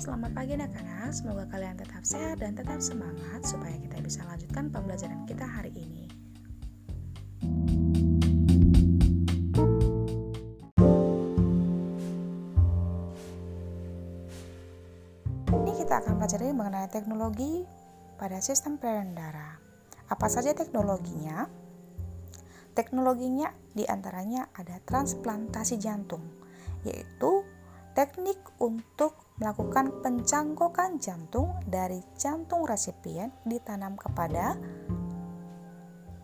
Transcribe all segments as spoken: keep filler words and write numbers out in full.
selamat pagi anak-anak. Semoga kalian tetap sehat dan tetap semangat supaya kita bisa lanjutkan pembelajaran kita hari ini. Ini kita akan pelajari mengenai teknologi pada sistem peredaran darah. Apa saja teknologinya? Teknologinya diantaranya ada transplantasi jantung, yaitu teknik untuk melakukan pencangkokan jantung dari jantung resipien ditanam kepada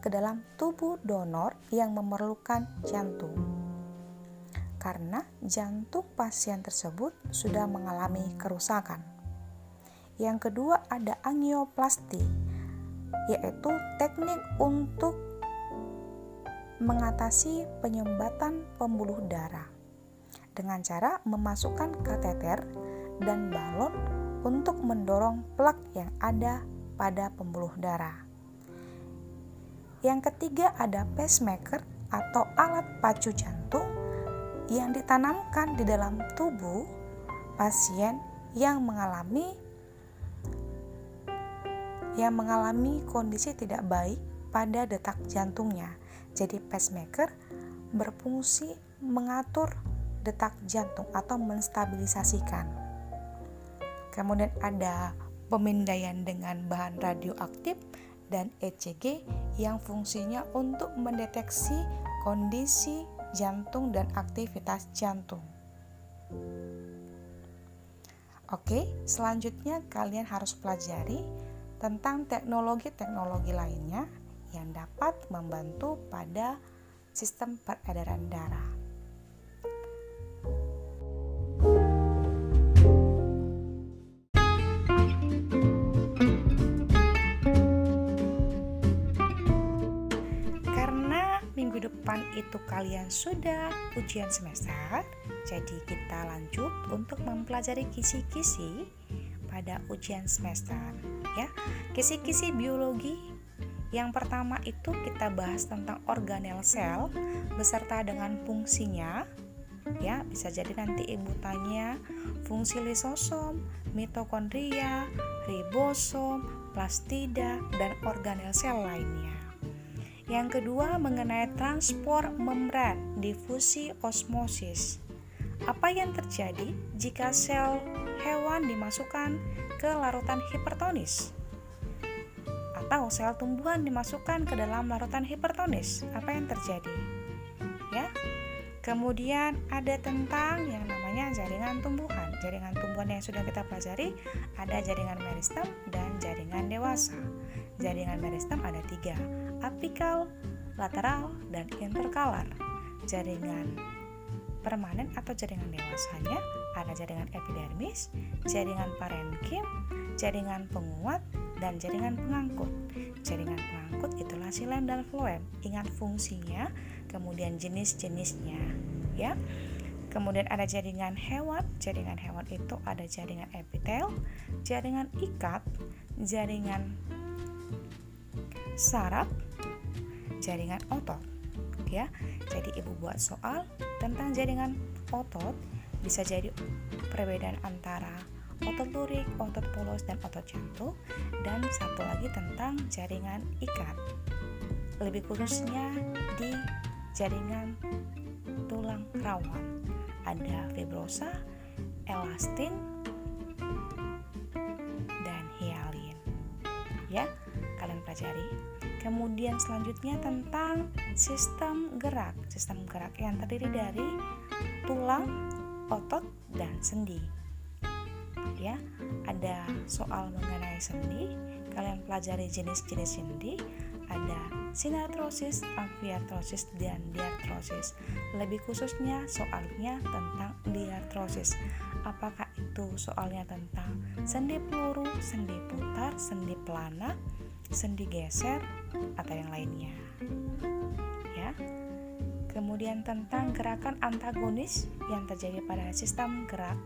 ke dalam tubuh donor yang memerlukan jantung. Karena jantung pasien tersebut sudah mengalami kerusakan. Yang kedua ada angioplasti, yaitu teknik untuk mengatasi penyumbatan pembuluh darah dengan cara memasukkan kateter dan balon untuk mendorong plak yang ada pada pembuluh darah. Yang ketiga ada pacemaker atau alat pacu jantung yang ditanamkan di dalam tubuh pasien yang mengalami yang mengalami kondisi tidak baik pada detak jantungnya. Jadi pacemaker berfungsi mengatur detak jantung atau menstabilisasikan. Kemudian ada pemindaian dengan bahan radioaktif dan E C G yang fungsinya untuk mendeteksi kondisi jantung dan aktivitas jantung. Oke, selanjutnya kalian harus pelajari tentang teknologi-teknologi lainnya yang dapat membantu pada sistem peredaran darah. Minggu depan itu kalian sudah ujian semester, jadi kita lanjut untuk mempelajari kisi-kisi pada ujian semester, ya. Kisi-kisi biologi yang pertama itu kita bahas tentang organel sel beserta dengan fungsinya, ya. Bisa jadi nanti ibu tanya fungsi lisosom, mitokondria, ribosom, plastida, dan organel sel lainnya. Yang kedua mengenai transport membran, difusi, osmosis. Apa yang terjadi jika sel hewan dimasukkan ke larutan hipertonis? Atau sel tumbuhan dimasukkan ke dalam larutan hipertonis? Apa yang terjadi? Ya. Kemudian ada tentang yang namanya jaringan tumbuhan. Jaringan tumbuhan yang sudah kita pelajari ada jaringan meristem dan jaringan dewasa. Jaringan meristem ada tiga, apikal, lateral, dan interkalar. Jaringan permanen atau jaringan dewasanya ada jaringan epidermis, jaringan parenkim, jaringan penguat, dan jaringan pengangkut. Jaringan pengangkut itulah xilem dan floem. Ingat fungsinya, kemudian jenis-jenisnya, ya. Kemudian ada jaringan hewan. Jaringan hewan itu ada jaringan epitel, jaringan ikat, jaringan saraf, jaringan otot, ya. Jadi ibu buat soal tentang jaringan otot, bisa jadi perbedaan antara otot lurik, otot polos, dan otot jantung, dan satu lagi tentang jaringan ikat, lebih khususnya di jaringan tulang rawan ada fibrosa, elastin, dan hialin, ya. Kalian pelajari. Kemudian selanjutnya tentang sistem gerak. Sistem gerak yang terdiri dari tulang, otot, dan sendi. Ya, ada soal mengenai sendi. Kalian pelajari jenis-jenis sendi. Ada sinartrosis, amfiartrosis, dan diartrosis. Lebih khususnya soalnya tentang diartrosis. Apakah itu soalnya tentang sendi peluru, sendi putar, sendi pelana, sendi geser, atau yang lainnya, ya. Kemudian tentang gerakan antagonis yang terjadi pada sistem gerak,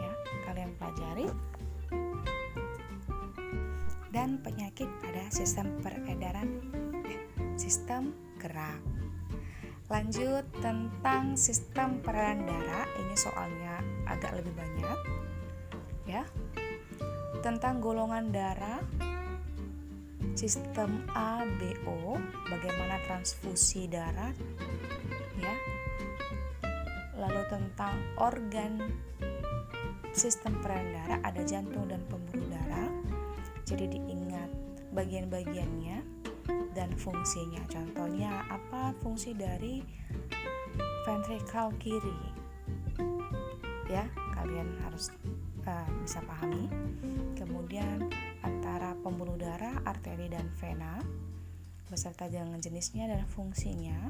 ya, kalian pelajari. Dan penyakit pada sistem peredaran eh, sistem gerak. Lanjut tentang sistem peredaran darah, ini soalnya agak lebih banyak ya. Tentang golongan darah, sistem A B O, bagaimana transfusi darah ya. Lalu tentang organ sistem peredaran darah, ada jantung dan pembuluh darah. Jadi diingat bagian-bagiannya dan fungsinya. Contohnya apa fungsi dari ventrikel kiri? Ya, kalian harus uh, bisa pahami. Kemudian antara pembuluh darah, arteri dan vena beserta dengan jenisnya dan fungsinya.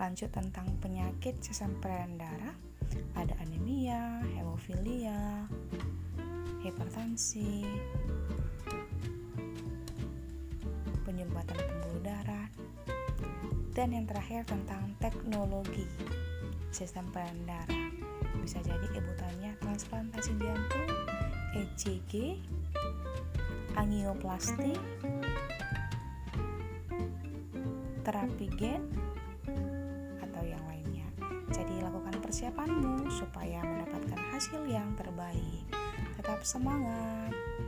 Lanjut tentang penyakit sistem peredaran darah, ada anemia, hemofilia, hipertensi, penyumbatan pembuluh darah, dan yang terakhir tentang teknologi sistem peredaran darah. Bisa jadi sebutannya transplantasi jantung, E C G, angioplasti, terapi gen, atau yang lainnya. Jadi lakukan persiapanmu supaya mendapatkan hasil yang terbaik. Tetap semangat.